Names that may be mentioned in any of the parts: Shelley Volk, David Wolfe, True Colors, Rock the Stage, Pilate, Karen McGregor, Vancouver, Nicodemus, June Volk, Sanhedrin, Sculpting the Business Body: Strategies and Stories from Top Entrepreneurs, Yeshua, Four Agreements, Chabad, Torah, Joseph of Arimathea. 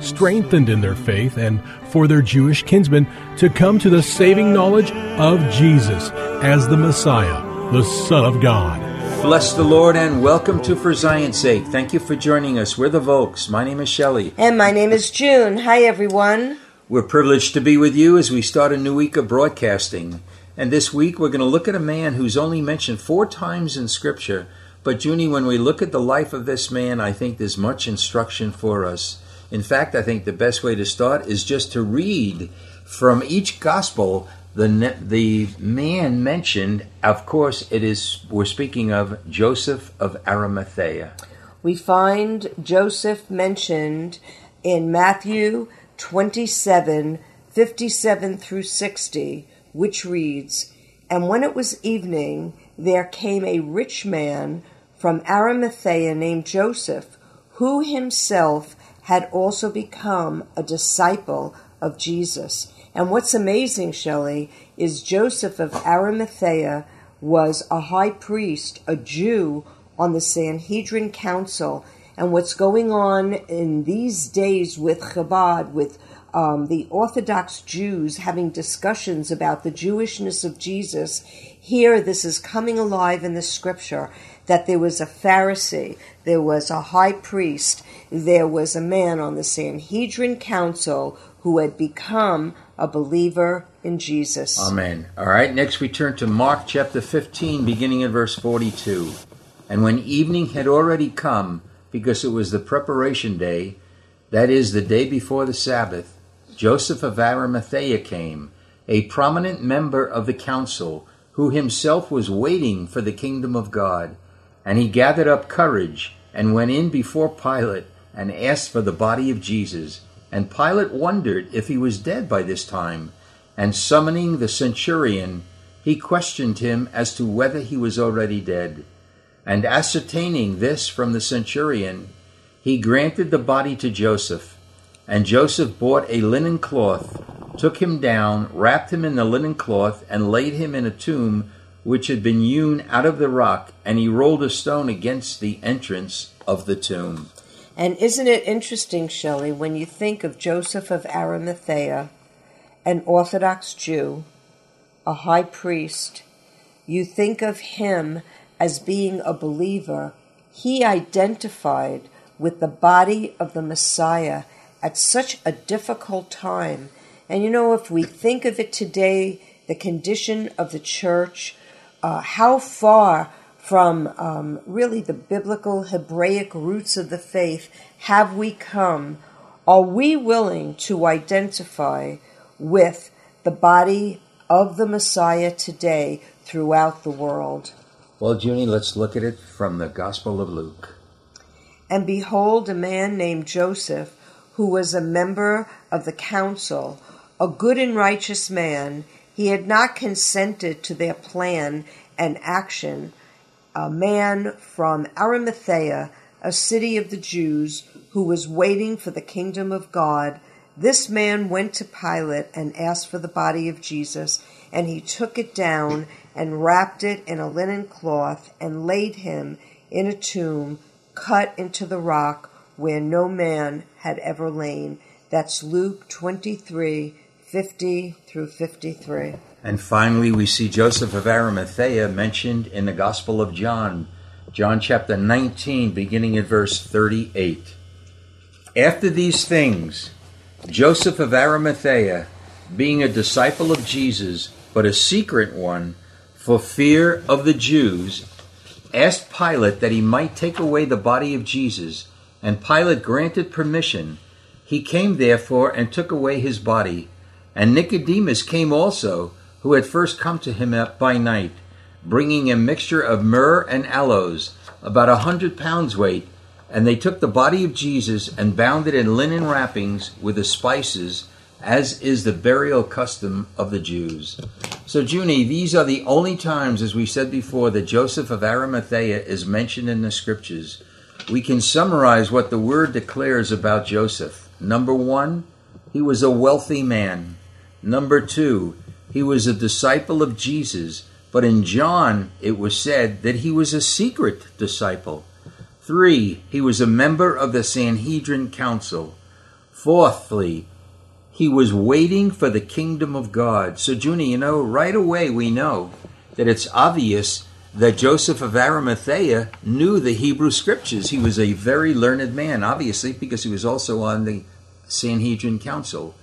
strengthened in their faith and for their Jewish kinsmen to come to the saving knowledge of Jesus as the Messiah, the Son of God. Bless the Lord and welcome to For Zion's Sake. Thank you for joining us. We're the Volks. My name is Shelley. And my name is June. Hi, everyone. We're privileged to be with you as we start a new week of broadcasting. And this week we're going to look at a man who's only mentioned 4 times in Scripture. But, Junie, when we look at the life of this man, I think there's much instruction for us. In fact, I think the best way to start is just to read from each gospel the man mentioned. Of course, we're speaking of Joseph of Arimathea. We find Joseph mentioned in Matthew 27:57 through 60, which reads, "And when it was evening, there came a rich man from Arimathea named Joseph, who himself had also become a disciple of Jesus." And what's amazing, Shelley, is Joseph of Arimathea was a high priest, a Jew on the Sanhedrin council. And what's going on in these days with Chabad, with the Orthodox Jews having discussions about the Jewishness of Jesus, here this is coming alive in the Scripture, that there was a Pharisee, there was a high priest, there was a man on the Sanhedrin council who had become a believer in Jesus. Amen. All right, next we turn to Mark chapter 15, beginning at verse 42. "And when evening had already come, because it was the preparation day, that is, the day before the Sabbath, Joseph of Arimathea came, a prominent member of the council, who himself was waiting for the kingdom of God. And he gathered up courage and went in before Pilate and asked for the body of Jesus. And Pilate wondered if he was dead by this time. And summoning the centurion, he questioned him as to whether he was already dead. And ascertaining this from the centurion, he granted the body to Joseph. And Joseph bought a linen cloth, took him down, wrapped him in the linen cloth, and laid him in a tomb which had been hewn out of the rock, and he rolled a stone against the entrance of the tomb." And isn't it interesting, Shelley, when you think of Joseph of Arimathea, an Orthodox Jew, a high priest, you think of him as being a believer. He identified with the body of the Messiah at such a difficult time. And you know, if we think of it today, the condition of the church, how far from really the biblical Hebraic roots of the faith have we come? Are we willing to identify with the body of the Messiah today throughout the world? Well, Junie, let's look at it from the Gospel of Luke. "And behold, a man named Joseph, who was a member of the council, a good and righteous man, he had not consented to their plan and action, a man from Arimathea, a city of the Jews, who was waiting for the kingdom of God, This man went to Pilate and asked for the body of Jesus, and he took it down and wrapped it in a linen cloth and laid him in a tomb cut into the rock where no man had ever lain. That's Luke 23:50 through 53. And finally, we see Joseph of Arimathea mentioned in the Gospel of John, John chapter 19, beginning at verse 38. After these things, Joseph of Arimathea, being a disciple of Jesus, but a secret one, for fear of the Jews, asked Pilate that he might take away the body of Jesus, and Pilate granted permission. He came therefore and took away his body. And Nicodemus came also, who had first come to him by night, bringing a mixture of myrrh and aloes, about 100 pounds weight, and they took the body of Jesus and bound it in linen wrappings with the spices, as is the burial custom of the Jews. So, Junie, these are the only times, as we said before, that Joseph of Arimathea is mentioned in the Scriptures. We can summarize what the Word declares about Joseph. Number one, he was a wealthy man. Number two, he was a disciple of Jesus. But in John, it was said that he was a secret disciple. 3, he was a member of the Sanhedrin Council. Fourthly, he was waiting for the kingdom of God. So, Junie, right away we know that it's obvious that Joseph of Arimathea knew the Hebrew Scriptures. He was a very learned man, obviously, because he was also on the Sanhedrin Council.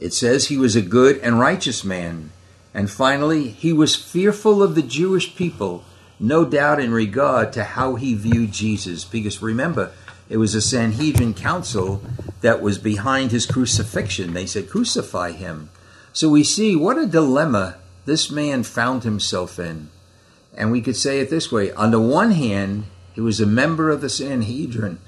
It says he was a good and righteous man. And finally, he was fearful of the Jewish people, no doubt in regard to how he viewed Jesus. Because remember, it was a Sanhedrin council that was behind his crucifixion. They said, crucify him. So we see what a dilemma this man found himself in. And we could say it this way. On the one hand, he was a member of the Sanhedrin,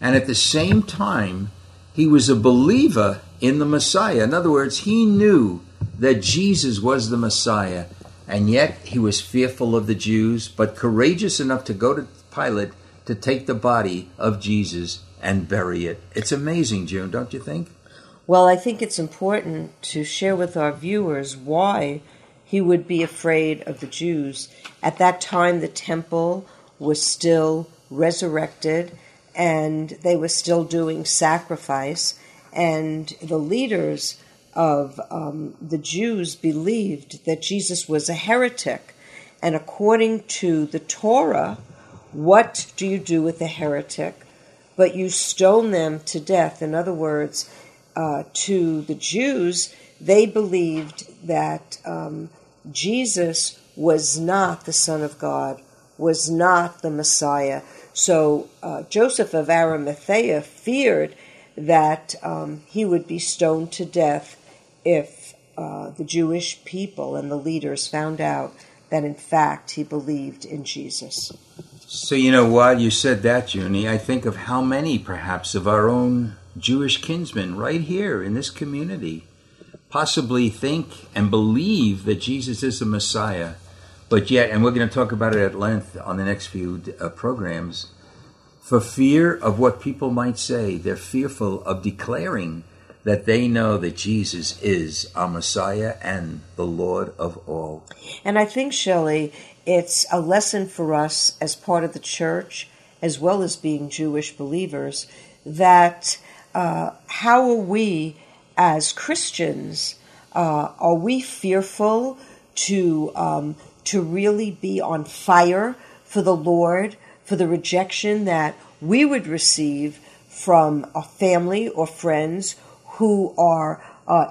and at the same time, he was a believer in the Messiah. In other words, he knew that Jesus was the Messiah. And yet he was fearful of the Jews, but courageous enough to go to Pilate to take the body of Jesus and bury it. It's amazing, June, don't you think? Well, I think it's important to share with our viewers why he would be afraid of the Jews. At that time, the temple was still resurrected, and they were still doing sacrifice, and the leaders of the Jews believed that Jesus was a heretic. And according to the Torah, what do you do with a heretic? But you stone them to death. In other words, to the Jews, they believed that Jesus was not the Son of God, was not the Messiah. So Joseph of Arimathea feared that he would be stoned to death if the Jewish people and the leaders found out that, in fact, he believed in Jesus. So, while you said that, Junie, I think of how many, perhaps, of our own Jewish kinsmen right here in this community possibly think and believe that Jesus is the Messiah, but yet, and we're going to talk about it at length on the next few programs, for fear of what people might say, they're fearful of declaring that they know that Jesus is our Messiah and the Lord of all. And I think, Shelley, it's a lesson for us as part of the church, as well as being Jewish believers, that how are we as Christians? Are we fearful to really be on fire for the Lord, for the rejection that we would receive from a family or friends who are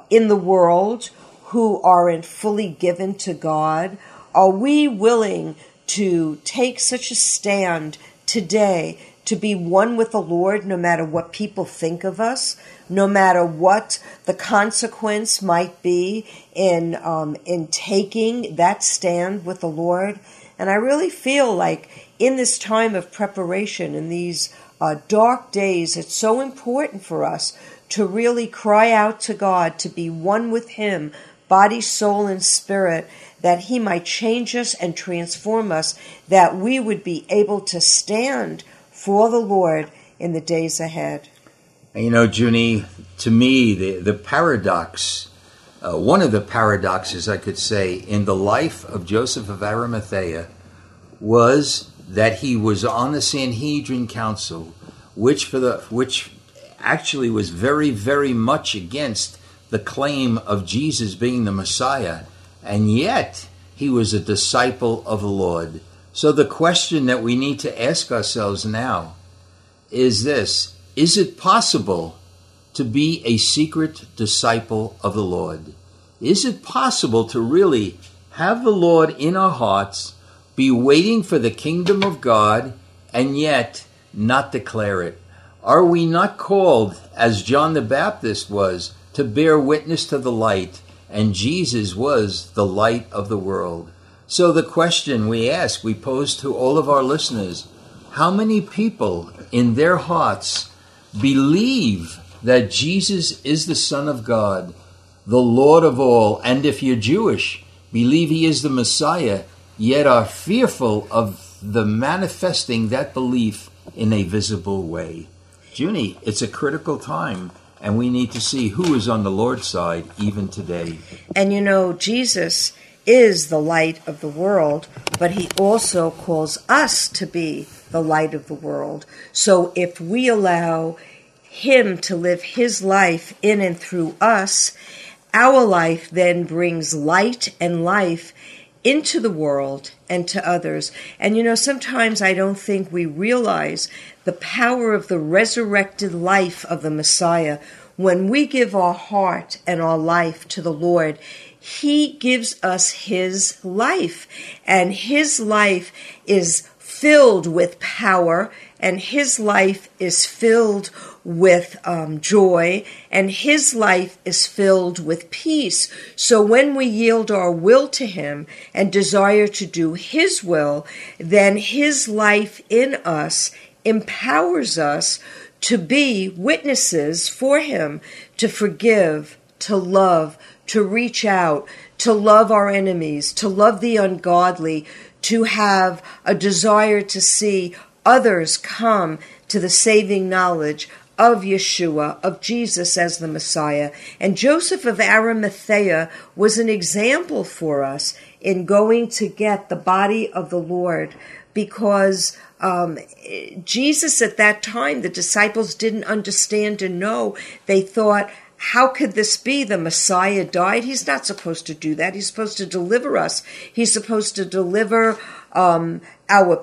in the world, who aren't fully given to God? Are we willing to take such a stand today to be one with the Lord no matter what people think of us, no matter what the consequence might be in taking that stand with the Lord? And I really feel like in this time of preparation, in these dark days, it's so important for us to really cry out to God, to be one with Him, body, soul, and spirit, that He might change us and transform us, that we would be able to stand for the Lord in the days ahead. And you know, Junie, to me, the paradox, one of the paradoxes, I could say, in the life of Joseph of Arimathea was that he was on the Sanhedrin Council, which actually was very, very much against the claim of Jesus being the Messiah, and yet he was a disciple of the Lord. So the question that we need to ask ourselves now is this: is it possible to be a secret disciple of the Lord? Is it possible to really have the Lord in our hearts, be waiting for the kingdom of God, and yet not declare it? Are we not called, as John the Baptist was, to bear witness to the light? And Jesus was the light of the world. So the question we pose to all of our listeners: how many people in their hearts believe that Jesus is the Son of God, the Lord of all, and if you're Jewish, believe he is the Messiah, yet are fearful of the manifesting that belief in a visible way? Junie, it's a critical time, and we need to see who is on the Lord's side even today. And you know, Jesus is the light of the world, but he also calls us to be the light of the world. So if we allow him to live his life in and through us, our life then brings light and life into the world and to others. And you know, sometimes I don't think we realize the power of the resurrected life of the Messiah. When we give our heart and our life to the Lord, he gives us his life, and his life is filled with power, and his life is filled with joy, and his life is filled with peace. So when we yield our will to him and desire to do his will, then his life in us empowers us to be witnesses for him, to forgive, to love, to reach out, to love our enemies, to love the ungodly, to have a desire to see others come to the saving knowledge of Yeshua, of Jesus as the Messiah. And Joseph of Arimathea was an example for us in going to get the body of the Lord, because Jesus at that time, the disciples didn't understand and know. They thought, how could this be? The Messiah died. He's not supposed to do that. He's supposed to deliver us. He's supposed to deliver our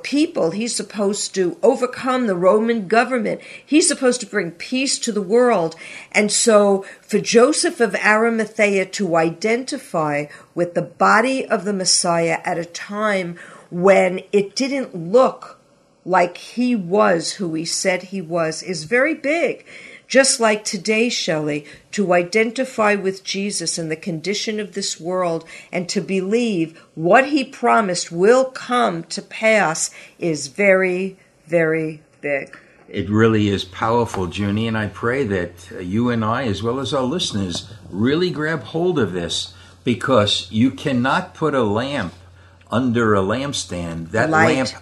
people. He's supposed to overcome the Roman government. He's supposed to bring peace to the world. And so for Joseph of Arimathea to identify with the body of the Messiah at a time when it didn't look like he was who he said he was is very big. Just like today, Shelley, to identify with Jesus in the condition of this world and to believe what he promised will come to pass is very, very big. It really is powerful, Junie, and I pray that you and I, as well as our listeners, really grab hold of this, because you cannot put a lamp under a lampstand. That light,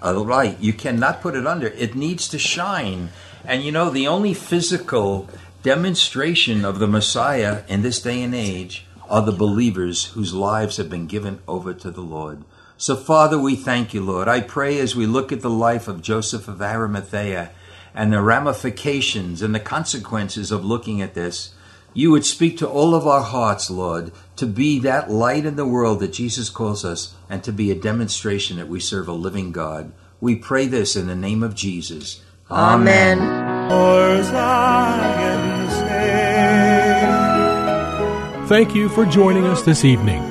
you cannot put it under. It needs to shine. And you know, the only physical demonstration of the Messiah in this day and age are the believers whose lives have been given over to the Lord. So, Father, we thank you, Lord. I pray as we look at the life of Joseph of Arimathea and the ramifications and the consequences of looking at this, you would speak to all of our hearts, Lord, to be that light in the world that Jesus calls us, and to be a demonstration that we serve a living God. We pray this in the name of Jesus. Amen. Thank you for joining us this evening.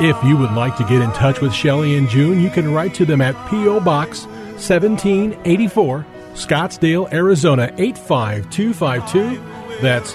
If you would like to get in touch with Shelley and June, you can write to them at P.O. Box 1784, Scottsdale, Arizona 85252. That's